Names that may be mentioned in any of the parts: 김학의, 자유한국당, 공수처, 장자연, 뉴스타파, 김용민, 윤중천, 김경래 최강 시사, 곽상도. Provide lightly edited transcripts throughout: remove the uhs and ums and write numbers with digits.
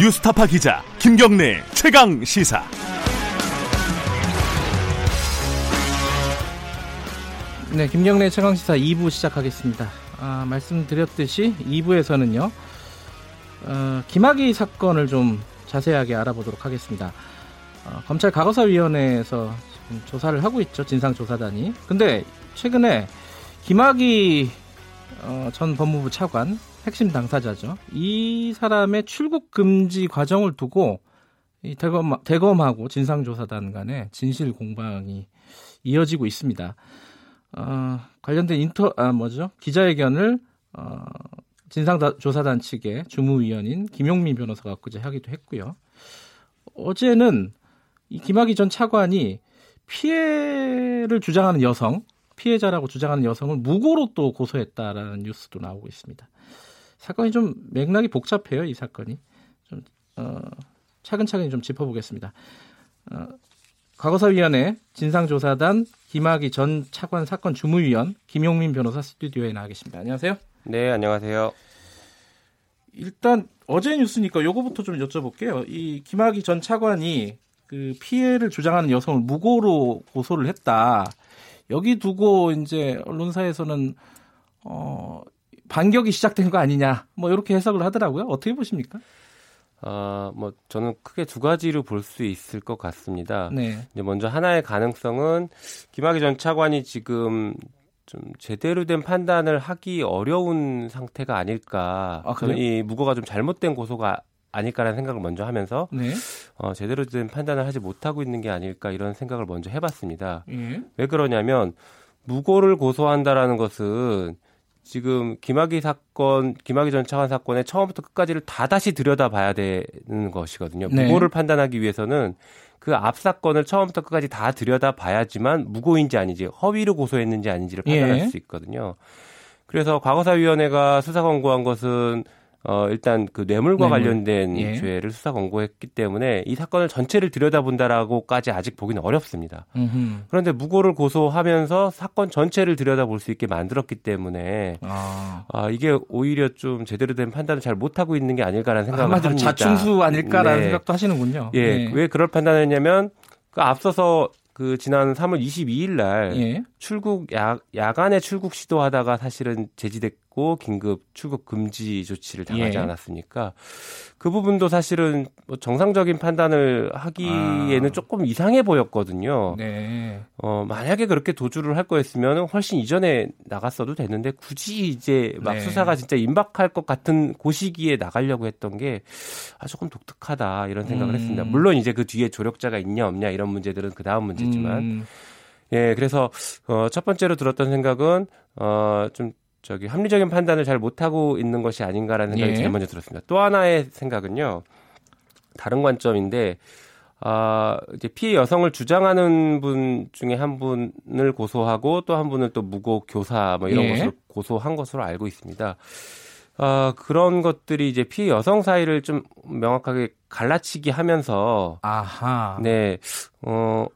뉴스타파 기자 김경래 최강 시사. 네, 김경래 최강 시사 2부 시작하겠습니다. 말씀드렸듯이 2부에서는요, 김학의 사건을 좀 자세하게 알아보도록 하겠습니다. 검찰 과거사위원회에서 지금 조사를 하고 있죠, 진상조사단이. 근데 최근에 김학의 전 법무부 차관, 핵심 당사자죠. 이 사람의 출국 금지 과정을 두고 이 대검하고 진상조사단 간의 진실 공방이 이어지고 있습니다. 관련된 기자회견을 진상조사단 측의 주무위원인 김용민 변호사가 엊그제 하기도 했고요. 어제는 이 김학의 전 차관이 피해를 주장하는 여성, 피해자라고 주장하는 여성을 무고로 또 고소했다라는 뉴스도 나오고 있습니다. 사건이 좀 맥락이 복잡해요. 이 사건이 좀 차근차근 좀 짚어보겠습니다. 과거사위원회 진상조사단 김학의 전 차관 사건 주무위원 김용민 변호사 스튜디오에 나와 계십니다. 안녕하세요. 네, 안녕하세요. 일단 어제 뉴스니까 요거부터 좀 여쭤볼게요. 이 김학의 전 차관이 그 피해를 주장하는 여성을 무고로 고소를 했다. 여기 두고 이제 언론사에서는 반격이 시작된 거 아니냐, 뭐 이렇게 해석을 하더라고요. 어떻게 보십니까? 뭐 저는 크게 두 가지로 볼 수 있을 것 같습니다. 네. 이제 먼저 하나의 가능성은 김학의 전 차관이 지금 좀 제대로 된 판단을 하기 어려운 상태가 아닐까. 저는 이 무고가 좀 잘못된 고소가 아닐까라는 생각을 먼저 하면서, 네, 제대로 된 판단을 하지 못하고 있는 게 아닐까, 이런 생각을 먼저 해봤습니다. 네. 왜 그러냐면 무고를 고소한다라는 것은 지금 김학의 사건, 김학의 전 차관 사건의 처음부터 끝까지를 다 다시 들여다봐야 되는 것이거든요. 네. 무고를 판단하기 위해서는 그 앞 사건을 처음부터 끝까지 다 들여다봐야지만 무고인지 아닌지, 허위로 고소했는지 아닌지를 판단할, 예, 수 있거든요. 그래서 과거사위원회가 수사 권고한 것은 일단 그 뇌물과 관련된, 예, 죄를 수사 권고했기 때문에 이 사건을 전체를 들여다본다라고까지 아직 보기는 어렵습니다. 그런데 무고를 고소하면서 사건 전체를 들여다볼 수 있게 만들었기 때문에 이게 오히려 좀 제대로 된 판단을 잘 못하고 있는 게 아닐까라는 생각을 합니다. 한마디로 자충수 아닐까라는, 네, 생각도 하시는군요. 예, 네. 왜 그럴 판단을 했냐면 앞서서 그 지난 3월 22일 날, 예, 야간에 출국 시도하다가 사실은 제지됐고 긴급 출국 금지 조치를 당하지, 예, 않았습니까? 그 부분도 사실은 정상적인 판단을 하기에는 조금 이상해 보였거든요. 네. 만약에 그렇게 도주를 할 거였으면 훨씬 이전에 나갔어도 됐는데 굳이 이제 막, 네, 수사가 진짜 임박할 것 같은 고시기에 나가려고 했던 게 조금 독특하다, 이런 생각을 했습니다. 물론 이제 그 뒤에 조력자가 있냐 없냐 이런 문제들은 그 다음 문제지만, 예, 그래서 첫 번째로 들었던 생각은 좀 합리적인 판단을 잘 못하고 있는 것이 아닌가라는 생각이, 예, 제일 먼저 들었습니다. 또 하나의 생각은요, 다른 관점인데, 이제 피해 여성을 주장하는 분 중에 한 분을 고소하고 또 한 분을 또 무고 교사 뭐 이런, 예, 것으로 고소한 것으로 알고 있습니다. 그런 것들이 이제 피해 여성 사이를 좀 명확하게 갈라치기 하면서, 아하, 네,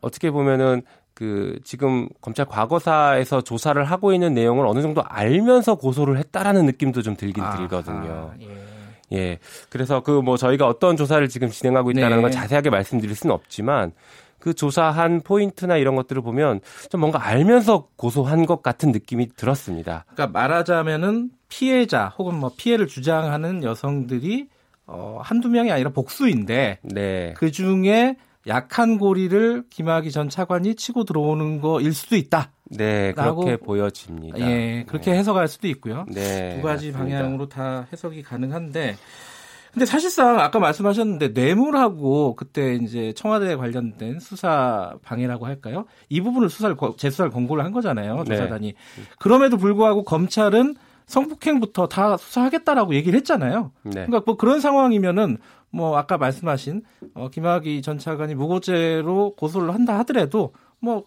어떻게 보면은 그 지금 검찰 과거사에서 조사를 하고 있는 내용을 어느 정도 알면서 고소를 했다라는 느낌도 좀 들긴 들거든요. 예. 예. 그래서 저희가 어떤 조사를 지금 진행하고 있다는, 네, 걸 자세하게 말씀드릴 수는 없지만 그 조사한 포인트나 이런 것들을 보면 좀 뭔가 알면서 고소한 것 같은 느낌이 들었습니다. 그러니까 말하자면은 피해자 혹은 뭐 피해를 주장하는 여성들이 한두 명이 아니라 복수인데, 네, 그 중에 약한 고리를 김학의 전 차관이 치고 들어오는 거일 수도 있다. 네, 그렇게 보여집니다. 예, 그렇게, 네, 해석할 수도 있고요. 네, 두 가지, 맞습니다, 방향으로 다 해석이 가능한데, 근데 사실상 아까 말씀하셨는데 뇌물하고 그때 이제 청와대에 관련된 수사 방해라고 할까요? 이 부분을 재수사를 권고를 한 거잖아요, 조사단이. 네. 그럼에도 불구하고 검찰은 성폭행부터 다 수사하겠다라고 얘기를 했잖아요. 네. 그러니까 그런 상황이면은 아까 말씀하신 김학의 전 차관이 무고죄로 고소를 한다 하더라도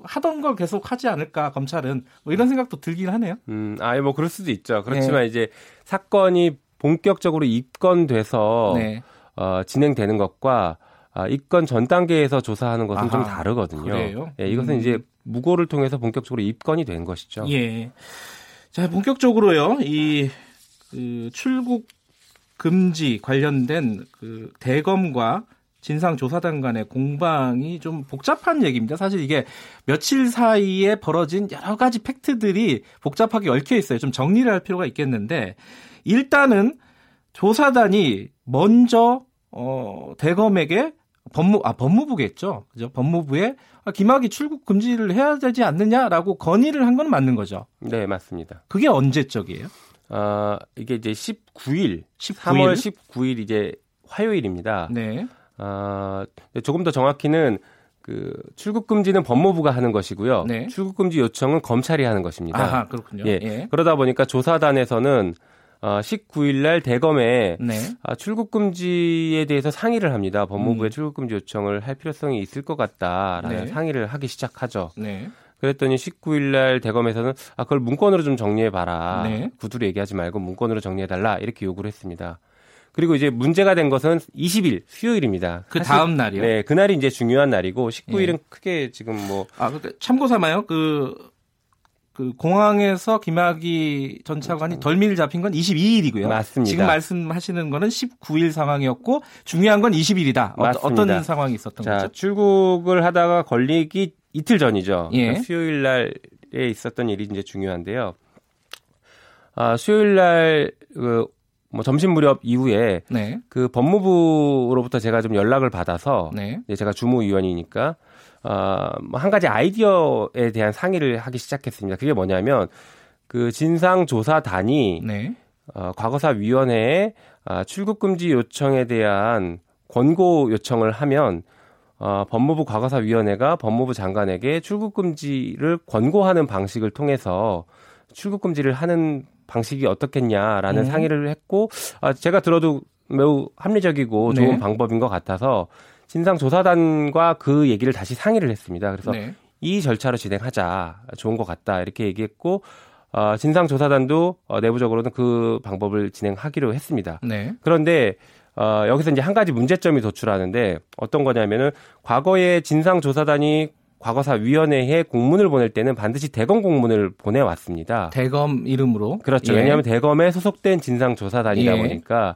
하던 걸 계속 하지 않을까, 검찰은, 이런 생각도 들긴 하네요. 그럴 수도 있죠. 그렇지만, 네, 이제 사건이 본격적으로 입건돼서, 네, 진행되는 것과 입건 전 단계에서 조사하는 것은 좀 다르거든요. 그래요? 예, 이것은 이제 무고를 통해서 본격적으로 입건이 된 것이죠. 예. 자, 본격적으로요, 출국 금지 관련된 그 대검과 진상조사단 간의 공방이 좀 복잡한 얘기입니다. 사실 이게 며칠 사이에 벌어진 여러 가지 팩트들이 복잡하게 얽혀 있어요. 좀 정리를 할 필요가 있겠는데, 일단은 조사단이 먼저 대검에게 법무부겠죠. 그죠? 법무부에 김학의 출국 금지를 해야 되지 않느냐라고 건의를 한 건 맞는 거죠. 네, 맞습니다. 그게 언제적이에요? 이게 이제 19일? 3월 19일 이제 화요일입니다. 네. 조금 더 정확히는 그 출국 금지는 법무부가 하는 것이고요. 네. 출국 금지 요청은 검찰이 하는 것입니다. 아, 그렇군요. 예. 예. 그러다 보니까 조사단에서는 19일 날 대검에 네. 출국 금지에 대해서 상의를 합니다. 법무부에 출국 금지 요청을 할 필요성이 있을 것 같다라는 네. 상의를 하기 시작하죠. 네. 그랬더니 19일 날 대검에서는 그걸 문건으로 좀 정리해 봐라. 네. 구두로 얘기하지 말고 문건으로 정리해 달라. 이렇게 요구를 했습니다. 그리고 이제 문제가 된 것은 20일 수요일입니다. 그 다음 날이요? 네, 그날이 이제 중요한 날이고 19일은 예. 크게 지금 뭐 참고 삼아요. 그 공항에서 김학의 전 차관이 덜미를 잡힌 건 22일이고요. 맞습니다. 지금 말씀하시는 거는 19일 상황이었고 중요한 건 20일이다. 어떤 상황이 있었던 거죠? 출국을 하다가 걸리기 이틀 전이죠. 예. 그러니까 수요일 날에 있었던 일이 이제 중요한데요. 수요일 날 점심 무렵 이후에 네. 그 법무부로부터 제가 좀 연락을 받아서 네. 제가 주무위원이니까 한 가지 아이디어에 대한 상의를 하기 시작했습니다. 그게 뭐냐면 그 진상조사단이 네. 과거사위원회에 출국금지 요청에 대한 권고 요청을 하면 법무부 과거사위원회가 법무부 장관에게 출국금지를 권고하는 방식을 통해서 출국금지를 하는 방식이 어떻겠냐라는 상의를 했고 제가 들어도 매우 합리적이고 좋은 네. 방법인 것 같아서 진상조사단과 그 얘기를 다시 상의를 했습니다. 그래서 네. 이 절차로 진행하자. 좋은 것 같다. 이렇게 얘기했고 진상조사단도 내부적으로는 그 방법을 진행하기로 했습니다. 네. 그런데 여기서 이제 한 가지 문제점이 도출하는데 어떤 거냐면은 과거에 진상조사단이 과거사위원회에 공문을 보낼 때는 반드시 대검 공문을 보내왔습니다. 대검 이름으로? 그렇죠. 예. 왜냐하면 대검에 소속된 진상조사단이다 예. 보니까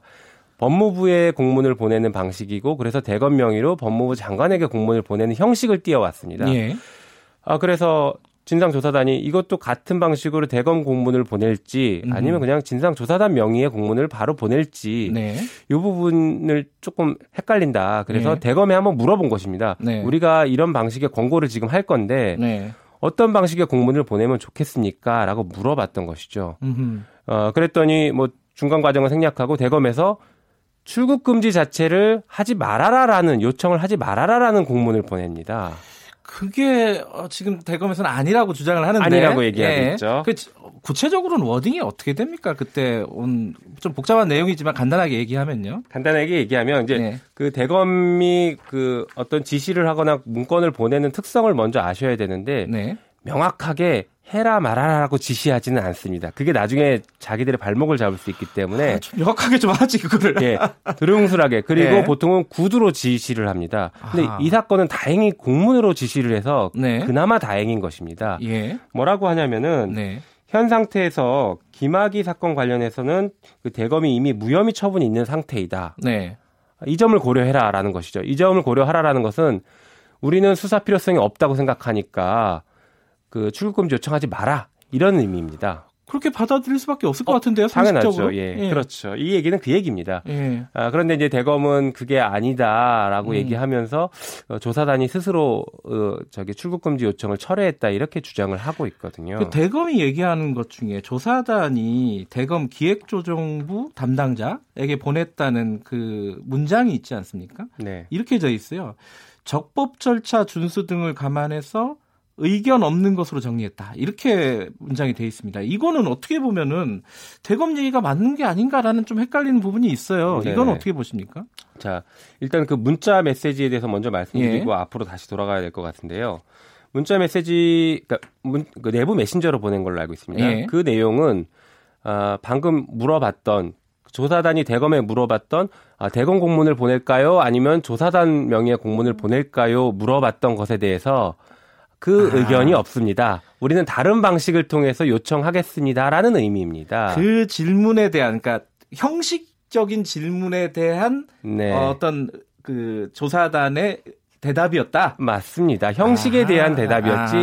법무부에 공문을 보내는 방식이고 그래서 대검 명의로 법무부 장관에게 공문을 보내는 형식을 띄어왔습니다. 예. 그래서 진상조사단이 이것도 같은 방식으로 대검 공문을 보낼지 아니면 그냥 진상조사단 명의의 공문을 바로 보낼지 네. 이 부분을 조금 헷갈린다. 그래서 네. 대검에 한번 물어본 것입니다. 네. 우리가 이런 방식의 권고를 지금 할 건데 네. 어떤 방식의 공문을 보내면 좋겠습니까? 라고 물어봤던 것이죠. 그랬더니 뭐 중간 과정을 생략하고 대검에서 출국 금지 자체를 하지 말아라라는 요청을 하지 말아라라는 공문을 보냅니다. 그게 지금 대검에서는 아니라고 주장을 하는데 아니라고 얘기하고 예. 있죠. 구체적으로는 워딩이 어떻게 됩니까? 그때 온 좀 복잡한 내용이지만 간단하게 얘기하면요. 간단하게 얘기하면 이제 네. 그 대검이 그 어떤 지시를 하거나 문건을 보내는 특성을 먼저 아셔야 되는데 네. 명확하게 해라 말아라라고 지시하지는 않습니다. 그게 나중에 자기들의 발목을 잡을 수 있기 때문에 좀 명확하게 좀 하지 그거를. 예, 두루뭉술하게. 그리고 네. 보통은 구두로 지시를 합니다. 근데 이 사건은 다행히 공문으로 지시를 해서 네. 그나마 다행인 것입니다. 예. 뭐라고 하냐면은 네. 현 상태에서 김학의 사건 관련해서는 그 대검이 이미 무혐의 처분이 있는 상태이다. 네. 이 점을 고려해라라는 것이죠. 이 점을 고려하라라는 것은 우리는 수사 필요성이 없다고 생각하니까. 그 출국금지 요청하지 마라 이런 의미입니다. 그렇게 받아들일 수밖에 없을 것 같은데요. 당연하죠. 예, 예. 그렇죠. 이 얘기는 그 얘기입니다. 예. 그런데 이제 대검은 그게 아니다라고 얘기하면서 조사단이 스스로 출국금지 요청을 철회했다 이렇게 주장을 하고 있거든요. 그 대검이 얘기하는 것 중에 조사단이 대검 기획조정부 담당자에게 보냈다는 그 문장이 있지 않습니까? 네. 이렇게 돼 있어요. 적법 절차 준수 등을 감안해서 의견 없는 것으로 정리했다. 이렇게 문장이 되어 있습니다. 이거는 어떻게 보면은 대검 얘기가 맞는 게 아닌가라는 좀 헷갈리는 부분이 있어요. 네네. 이건 어떻게 보십니까? 자, 일단 그 문자 메시지에 대해서 먼저 말씀드리고 예. 앞으로 다시 돌아가야 될 것 같은데요. 문자 메시지, 그 내부 메신저로 보낸 걸로 알고 있습니다. 예. 그 내용은 방금 물어봤던 조사단이 대검에 물어봤던 대검 공문을 보낼까요? 아니면 조사단 명의의 공문을 보낼까요? 물어봤던 것에 대해서 그 의견이 없습니다. 우리는 다른 방식을 통해서 요청하겠습니다라는 의미입니다. 그 질문에 대한, 그러니까 형식 공식적인 질문에 대한 네. 어떤 그 조사단의 대답이었다. 맞습니다. 형식에 대한 대답이었지.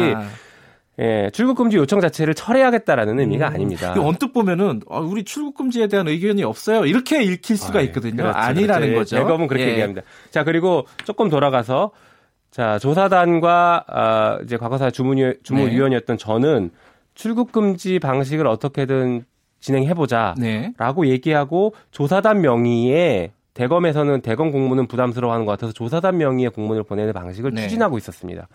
예, 출국금지 요청 자체를 철회하겠다라는 의미가 아닙니다. 언뜻 보면은 우리 출국금지에 대한 의견이 없어요. 이렇게 읽힐 수가 있거든요. 그렇죠, 아니라는 그렇죠. 거죠. 대검은 그렇게 얘기합니다. 자, 그리고 조금 돌아가서 자 조사단과 이제 과거사 주무위원이었던 저는 출국금지 방식을 어떻게든 진행해보자라고 얘기하고 조사단 명의의 대검에서는 대검 공무는 부담스러워하는 것 같아서 조사단 명의의 공문을 보내는 방식을 추진하고 있었습니다.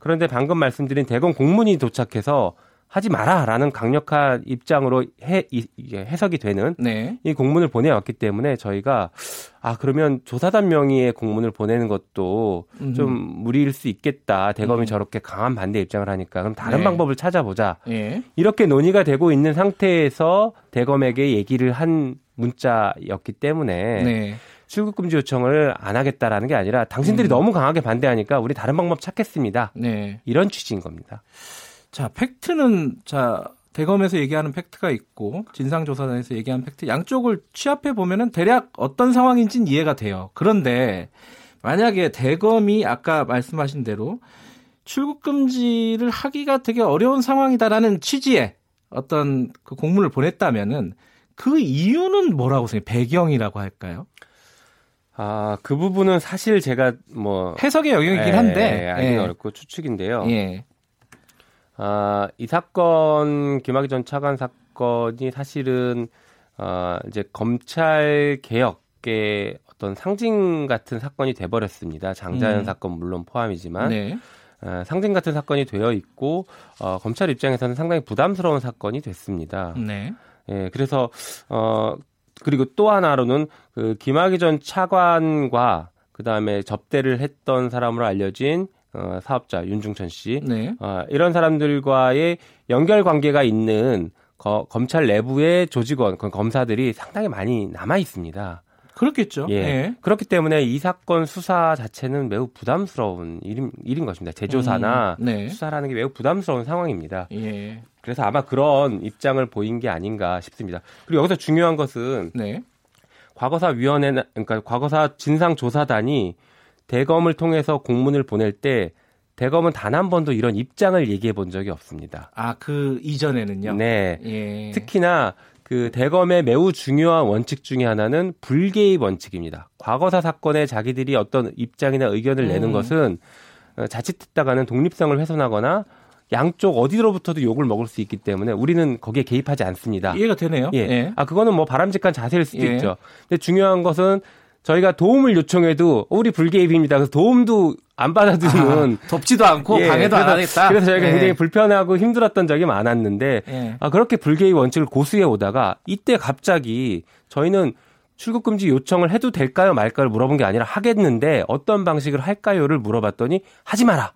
그런데 방금 말씀드린 대검 공문이 도착해서 하지 마라라는 강력한 입장으로 해석이 되는 이 공문을 보내왔기 때문에 저희가 그러면 조사단 명의의 공문을 보내는 것도 좀 무리일 수 있겠다. 대검이 저렇게 강한 반대 입장을 하니까 그럼 다른 방법을 찾아보자. 이렇게 논의가 되고 있는 상태에서 대검에게 얘기를 한 문자였기 때문에 출국금지 요청을 안 하겠다라는 게 아니라 당신들이 너무 강하게 반대하니까 우리 다른 방법 찾겠습니다. 이런 취지인 겁니다. 자, 팩트는 자 대검에서 얘기하는 팩트가 있고 진상조사단에서 얘기하는 팩트 양쪽을 취합해 보면은 대략 어떤 상황인지는 이해가 돼요. 그런데 만약에 대검이 아까 말씀하신 대로 출국금지를 하기가 되게 어려운 상황이다라는 취지의 어떤 그 공문을 보냈다면은 그 이유는 뭐라고 생각해요? 배경이라고 할까요? 그 부분은 사실 제가 뭐 해석의 영역이긴 한데 알긴 어렵고 추측인데요. 이 사건 김학의 전 차관 사건이 사실은 이제 검찰 개혁의 어떤 상징 같은 사건이 돼버렸습니다. 장자연 사건 물론 포함이지만 상징 같은 사건이 되어 있고 검찰 입장에서는 상당히 부담스러운 사건이 됐습니다. 그래서 그리고 또 하나로는 그 김학의 전 차관과 그 다음에 접대를 했던 사람으로 알려진 사업자 윤중천 씨 이런 사람들과의 연결 관계가 있는 검찰 내부의 조직원 검사들이 상당히 많이 남아 있습니다. 그렇겠죠. 그렇기 때문에 이 사건 수사 자체는 매우 부담스러운 일인 것입니다. 재조사나 수사라는 게 매우 부담스러운 상황입니다. 그래서 아마 그런 입장을 보인 게 아닌가 싶습니다. 그리고 여기서 중요한 것은 과거사 진상조사단이 대검을 통해서 공문을 보낼 때 대검은 단 한 번도 이런 입장을 얘기해 본 적이 없습니다. 그 이전에는요? 특히나 그 대검의 매우 중요한 원칙 중에 하나는 불개입 원칙입니다. 과거사 사건에 자기들이 어떤 입장이나 의견을 내는 것은 자칫했다가는 독립성을 훼손하거나 양쪽 어디로부터도 욕을 먹을 수 있기 때문에 우리는 거기에 개입하지 않습니다. 이해가 되네요. 그거는 뭐 바람직한 자세일 수도 있죠. 근데 중요한 것은 저희가 도움을 요청해도 우리 불개입입니다. 그래서 도움도 안 받아주는. 돕지도 않고 방해도 안 하겠다. 그래서 저희가 굉장히 불편하고 힘들었던 적이 많았는데 그렇게 불개입 원칙을 고수해 오다가 이때 갑자기 저희는 출국금지 요청을 해도 될까요 말까를 물어본 게 아니라 하겠는데 어떤 방식을 할까요를 물어봤더니 하지 마라.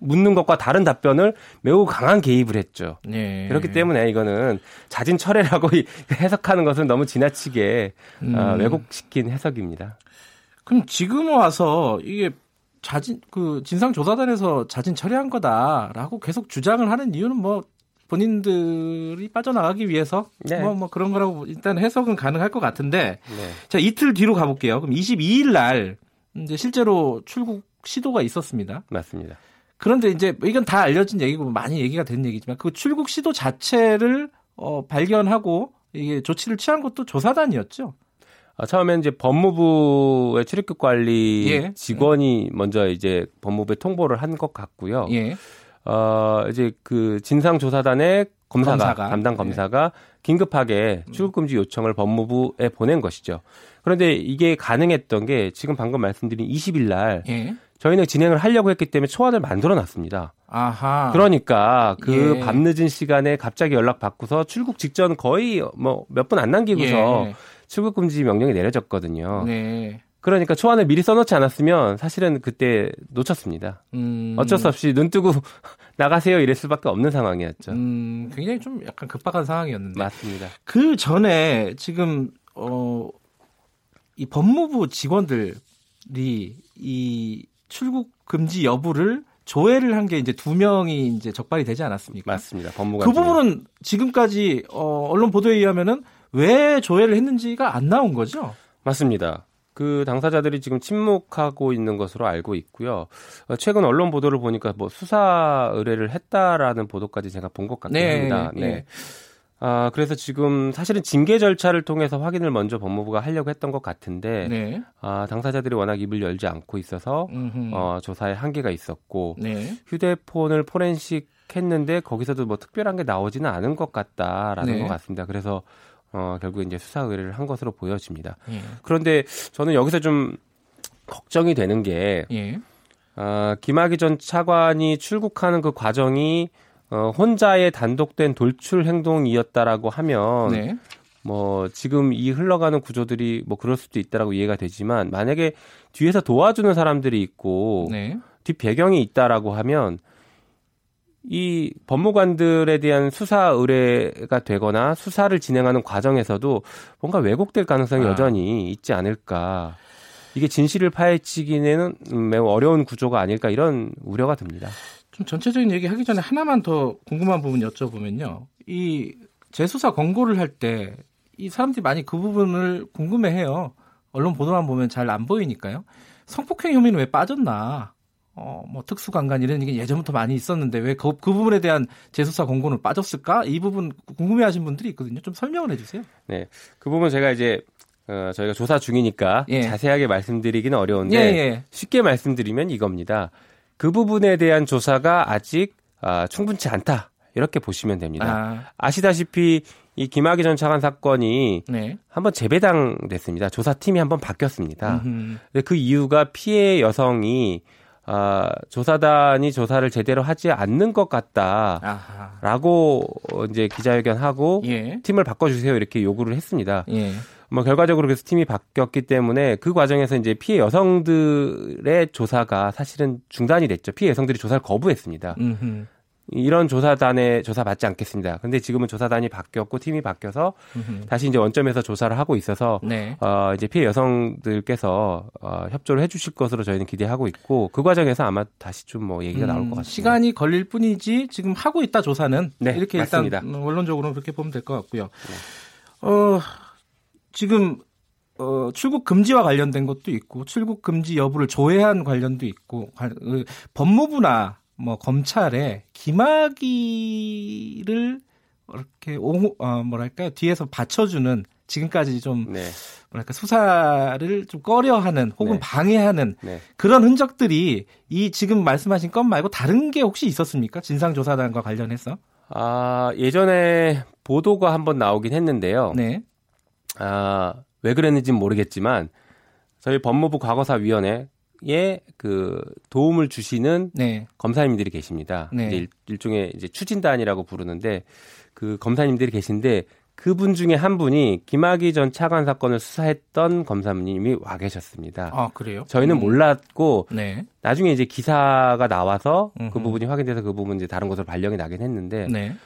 묻는 것과 다른 답변을 매우 강한 개입을 했죠. 그렇기 때문에 이거는 자진 철회라고 해석하는 것은 너무 지나치게 왜곡시킨 해석입니다. 그럼 지금 와서 이게 진상조사단에서 자진 철회한 거다라고 계속 주장을 하는 이유는 뭐 본인들이 빠져나가기 위해서 뭐 그런 거라고 일단 해석은 가능할 것 같은데 자 이틀 뒤로 가볼게요. 그럼 22일 날 이제 실제로 출국 시도가 있었습니다. 맞습니다. 그런데 이제 이건 다 알려진 얘기고 많이 얘기가 된 얘기지만 그 출국 시도 자체를 발견하고 이게 조치를 취한 것도 조사단이었죠. 처음엔 이제 법무부의 출입국 관리 직원이 먼저 이제 법무부에 통보를 한 것 같고요. 이제 그 진상조사단의 담당 검사가 긴급하게 출국금지 요청을 법무부에 보낸 것이죠. 그런데 이게 가능했던 게 지금 방금 말씀드린 20일 날 저희는 진행을 하려고 했기 때문에 초안을 만들어놨습니다. 그러니까 그 밤늦은 시간에 갑자기 연락받고서 출국 직전 거의 뭐 몇 분 안 남기고서 출국금지 명령이 내려졌거든요. 그러니까 초안을 미리 써놓지 않았으면 사실은 그때 놓쳤습니다. 어쩔 수 없이 눈 뜨고 나가세요 이랬을 수밖에 없는 상황이었죠. 굉장히 좀 약간 급박한 상황이었는데. 맞습니다. 그 전에 지금 이 법무부 직원들이 이 출국 금지 여부를 조회를 한 게 이제 두 명이 이제 적발이 되지 않았습니까? 맞습니다. 법무관 그 부분은 지금까지 언론 보도에 의하면은 왜 조회를 했는지가 안 나온 거죠? 맞습니다. 그 당사자들이 지금 침묵하고 있는 것으로 알고 있고요. 최근 언론 보도를 보니까 뭐 수사 의뢰를 했다라는 보도까지 제가 본 것 같긴 합니다. 네. 네. 아, 그래서 지금 사실은 징계 절차를 통해서 확인을 먼저 법무부가 하려고 했던 것 같은데, 네. 아, 당사자들이 워낙 입을 열지 않고 있어서, 조사에 한계가 있었고, 네. 휴대폰을 포렌식 했는데, 거기서도 뭐 특별한 게 나오지는 않은 것 같다라는 네. 것 같습니다. 그래서, 결국 이제 수사 의뢰를 한 것으로 보여집니다. 예. 그런데 저는 여기서 좀 걱정이 되는 게, 예. 아, 김학의 전 차관이 출국하는 그 과정이 혼자의 단독된 돌출 행동이었다라고 하면 네. 뭐 지금 이 흘러가는 구조들이 뭐 그럴 수도 있다라고 이해가 되지만 만약에 뒤에서 도와주는 사람들이 있고 네. 뒷배경이 있다라고 하면 이 법무관들에 대한 수사 의뢰가 되거나 수사를 진행하는 과정에서도 뭔가 왜곡될 가능성이 여전히 있지 않을까. 이게 진실을 파헤치기에는 매우 어려운 구조가 아닐까 이런 우려가 듭니다. 전체적인 얘기하기 전에 하나만 더 궁금한 부분 여쭤보면요. 이 재수사 권고를 할 때 이 사람들이 많이 그 부분을 궁금해해요. 언론 보도만 보면 잘 안 보이니까요. 성폭행 혐의는 왜 빠졌나? 뭐 특수강간 이런 얘기는 예전부터 많이 있었는데 왜 그 부분에 대한 재수사 권고는 빠졌을까? 이 부분 궁금해하신 분들이 있거든요. 좀 설명을 해주세요. 네, 그 부분 제가 이제 저희가 조사 중이니까 예. 자세하게 말씀드리기는 어려운데 예예. 쉽게 말씀드리면 이겁니다. 그 부분에 대한 조사가 아직 충분치 않다. 이렇게 보시면 됩니다. 아시다시피 이 김학의 전 차관 사건이 네. 한번 재배당됐습니다. 조사팀이 한번 바뀌었습니다. 근데 그 이유가 피해 여성이 조사단이 조사를 제대로 하지 않는 것 같다라고 이제 기자회견하고 예. 팀을 바꿔주세요 이렇게 요구를 했습니다. 예. 뭐 결과적으로 그래서 팀이 바뀌었기 때문에 그 과정에서 이제 피해 여성들의 조사가 사실은 중단이 됐죠. 피해 여성들이 조사를 거부했습니다. 이런 조사단에 조사받지 않겠습니다. 그런데 지금은 조사단이 바뀌었고 팀이 바뀌어서 다시 이제 원점에서 조사를 하고 있어서 네. 이제 피해 여성들께서 협조를 해주실 것으로 저희는 기대하고 있고 그 과정에서 아마 다시 좀 뭐 얘기가 나올 것 같습니다. 시간이 걸릴 뿐이지 지금 하고 있다 조사는 네, 이렇게 맞습니다. 일단 원론적으로 그렇게 보면 될 것 같고요. 네. 지금 출국 금지와 관련된 것도 있고 출국 금지 여부를 조회한 관련도 있고 법무부나 뭐 검찰에 김학의를 이렇게 뭐랄까요 뒤에서 받쳐주는 지금까지 좀 네. 뭐랄까 수사를 좀 꺼려하는 혹은 네. 방해하는 네. 그런 흔적들이 이 지금 말씀하신 건 말고 다른 게 혹시 있었습니까? 진상조사단과 관련해서? 아 예전에 보도가 한번 나오긴 했는데요. 네. 왜 그랬는지는 모르겠지만 저희 법무부 과거사위원회에 그 도움을 주시는 네. 검사님들이 계십니다. 네. 이제 일종의 이제 추진단이라고 부르는데 그 검사님들이 계신데 그분 중에 한 분이 김학의 전 차관 사건을 수사했던 검사님이 와 계셨습니다. 아 그래요? 저희는 몰랐고 네. 나중에 이제 기사가 나와서 그 부분이 확인돼서 그 부분 이제 다른 곳으로 발령이 나긴 했는데 네.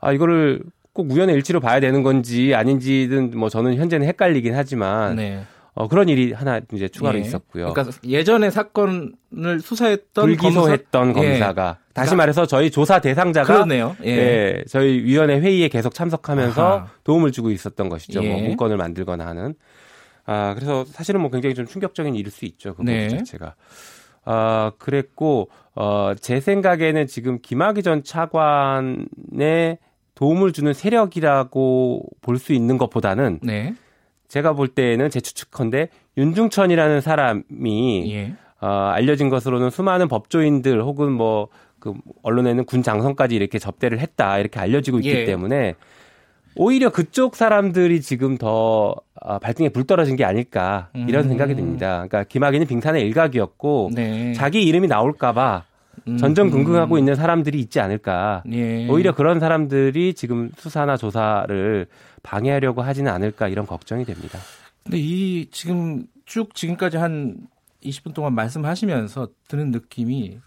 아 이거를 꼭 우연의 일치로 봐야 되는 건지 아닌지는 뭐 저는 현재는 헷갈리긴 하지만 네. 그런 일이 하나 이제 추가로 예. 있었고요. 그러니까 예전에 사건을 수사했던 불기소했던 검사가 예. 다시 말해서 저희 조사 대상자가 그러네요. 예. 예, 저희 위원회 회의에 계속 참석하면서 아하. 도움을 주고 있었던 것이죠. 예. 뭐 문건을 만들거나 하는. 아 그래서 사실은 뭐 굉장히 좀 충격적인 일일 수 있죠. 그 네. 부분 자체가. 그랬고 제 생각에는 지금 김학의 전 차관의 도움을 주는 세력이라고 볼 수 있는 것보다는 네. 제가 볼 때에는 제 추측컨대 윤중천이라는 사람이 예. 알려진 것으로는 수많은 법조인들 혹은 뭐 그 언론에는 군 장성까지 이렇게 접대를 했다 이렇게 알려지고 있기 예. 때문에 오히려 그쪽 사람들이 지금 더 발등에 불 떨어진 게 아닐까 이런 생각이 듭니다. 그러니까 김학의는 빙산의 일각이었고 네. 자기 이름이 나올까 봐 전전긍긍하고 있는 사람들이 있지 않을까. 예. 오히려 그런 사람들이 지금 수사나 조사를 방해하려고 하지는 않을까 이런 걱정이 됩니다. 근데 이 지금 쭉 지금까지 한 20분 동안 말씀하시면서 드는 느낌이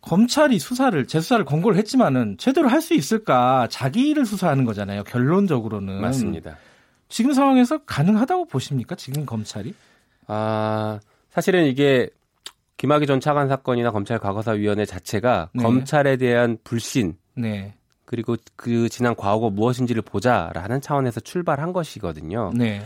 검찰이 수사를 재수사를 권고를 했지만은 제대로 할 수 있을까? 자기 일을 수사하는 거잖아요. 결론적으로는 맞습니다. 지금 상황에서 가능하다고 보십니까? 지금 검찰이? 아 사실은 이게. 김학의 전 차관 사건이나 검찰 과거사위원회 자체가 네. 검찰에 대한 불신, 네. 그리고 그 지난 과오가 무엇인지를 보자라는 차원에서 출발한 것이거든요. 네.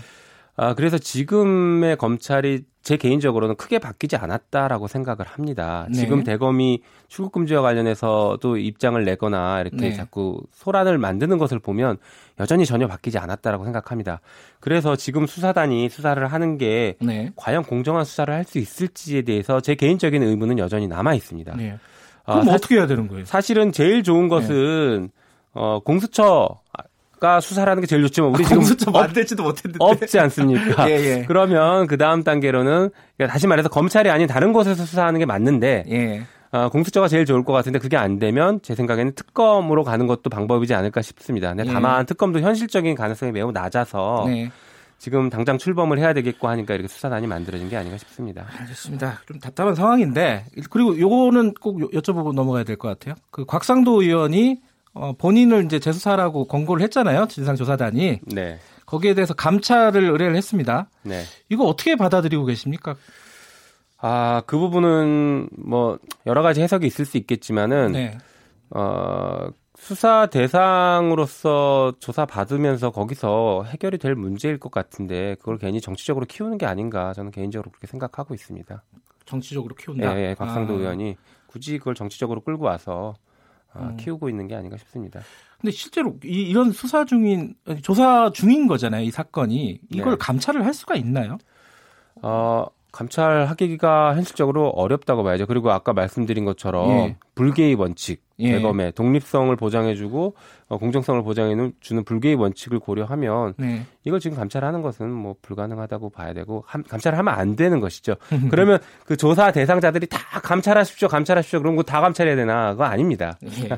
아, 그래서 지금의 검찰이 제 개인적으로는 크게 바뀌지 않았다라고 생각을 합니다. 네. 지금 대검이 출국금지와 관련해서도 입장을 내거나 이렇게 네. 자꾸 소란을 만드는 것을 보면 여전히 전혀 바뀌지 않았다라고 생각합니다. 그래서 지금 수사단이 수사를 하는 게 네. 과연 공정한 수사를 할 수 있을지에 대해서 제 개인적인 의문은 여전히 남아 있습니다. 네. 그럼 어떻게 해야 되는 거예요? 사실은 제일 좋은 것은 네. 공수처 수사라는 게 제일 좋지만 우리 지금 공수처 만들지도 못했는데 없지 않습니까? 예, 예. 그러면 그 다음 단계로는 다시 말해서 검찰이 아닌 다른 곳에서 수사하는 게 맞는데 예. 공수처가 제일 좋을 것 같은데 그게 안 되면 제 생각에는 특검으로 가는 것도 방법이지 않을까 싶습니다. 근데 예. 다만 특검도 현실적인 가능성이 매우 낮아서 예. 지금 당장 출범을 해야 되겠고 하니까 이렇게 수사단이 만들어진 게 아닌가 싶습니다. 알겠습니다. 좀 답답한 상황인데 그리고 요거는 꼭 여쭤보고 넘어가야 될 것 같아요. 그 곽상도 의원이 본인을 이제 재수사라고 권고를 했잖아요. 진상조사단이. 네. 거기에 대해서 감찰을 의뢰를 했습니다. 네. 이거 어떻게 받아들이고 계십니까? 아, 그 부분은 뭐 여러 가지 해석이 있을 수 있겠지만은 네. 수사 대상으로서 조사받으면서 거기서 해결이 될 문제일 것 같은데 그걸 괜히 정치적으로 키우는 게 아닌가 저는 개인적으로 그렇게 생각하고 있습니다. 정치적으로 키운다? 예, 예, 곽상도 의원이 굳이 그걸 정치적으로 끌고 와서 키우고 있는 게 아닌가 싶습니다. 근데 실제로 이런 조사 중인 거잖아요, 이 사건이. 이걸 네. 감찰을 할 수가 있나요? 감찰하기가 현실적으로 어렵다고 봐야죠. 그리고 아까 말씀드린 것처럼 예. 불개입 원칙, 예. 대검의 독립성을 보장해주고 공정성을 보장해주는 불개입 원칙을 고려하면 네. 이걸 지금 감찰하는 것은 뭐 불가능하다고 봐야 되고 감찰을 하면 안 되는 것이죠. 그러면 그 조사 대상자들이 다 감찰하십시오. 그런 거 다 감찰해야 되나? 그거 아닙니다. 예.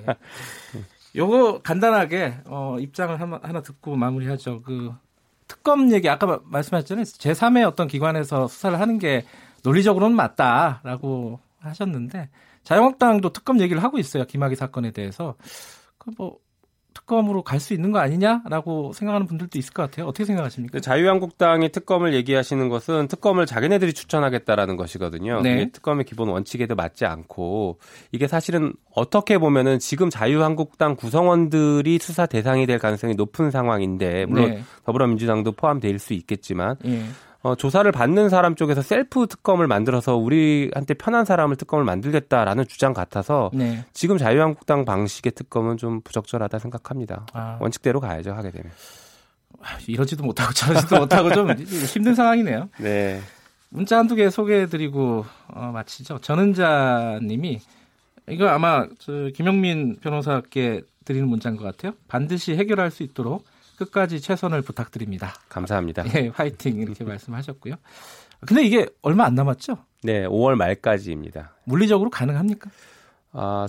요거 간단하게 입장을 하나 듣고 마무리하죠. 그 특검 얘기 아까 말씀하셨잖아요. 제3의 어떤 기관에서 수사를 하는 게 논리적으로는 맞다라고 하셨는데 자유한국당도 특검 얘기를 하고 있어요. 김학의 사건에 대해서. 그 뭐 특검으로 갈 수 있는 거 아니냐라고 생각하는 분들도 있을 것 같아요. 어떻게 생각하십니까? 자유한국당이 특검을 얘기하시는 것은 특검을 자기네들이 추천하겠다라는 것이거든요. 네. 특검의 기본 원칙에도 맞지 않고 이게 사실은 어떻게 보면은 지금 자유한국당 구성원들이 수사 대상이 될 가능성이 높은 상황인데 물론 네. 더불어민주당도 포함될 수 있겠지만 네. 조사를 받는 사람 쪽에서 셀프 특검을 만들어서 우리한테 편한 사람을 특검을 만들겠다라는 주장 같아서 네. 지금 자유한국당 방식의 특검은 좀 부적절하다 생각합니다. 원칙대로 가야죠, 하게 되면. 이러지도 못하고 저러지도 못하고 좀 힘든 상황이네요. 네. 문자 한두 개 소개해드리고 마치죠. 전은자님이 이거 아마 김용민 변호사께 드리는 문자인 것 같아요. 반드시 해결할 수 있도록 끝까지 최선을 부탁드립니다. 감사합니다. 예, 화이팅 이렇게 말씀하셨고요. 근데 이게 얼마 안 남았죠? 네, 5월 말까지입니다. 물리적으로 가능합니까?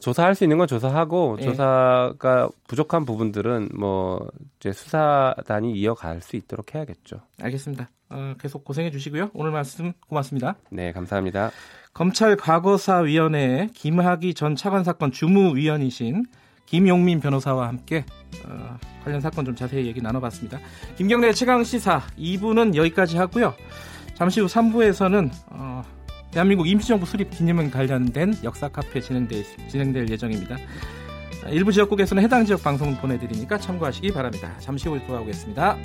조사할 수 있는 건 조사하고 예. 조사가 부족한 부분들은 뭐 이제 수사단이 이어갈 수 있도록 해야겠죠. 알겠습니다. 계속 고생해 주시고요. 오늘 말씀 고맙습니다. 네, 감사합니다. 검찰 과거사위원회의 김학의 전 차관사건 주무위원이신 김용민 변호사와 함께 관련 사건 좀 자세히 얘기 나눠봤습니다. 김경래 최강시사 2부는 여기까지 하고요. 잠시 후 3부에서는 대한민국 임시정부 수립 기념일 관련된 역사카페 진행될 예정입니다. 일부 지역국에서는 해당 지역 방송을 보내드리니까 참고하시기 바랍니다. 잠시 후 입고 가겠습니다.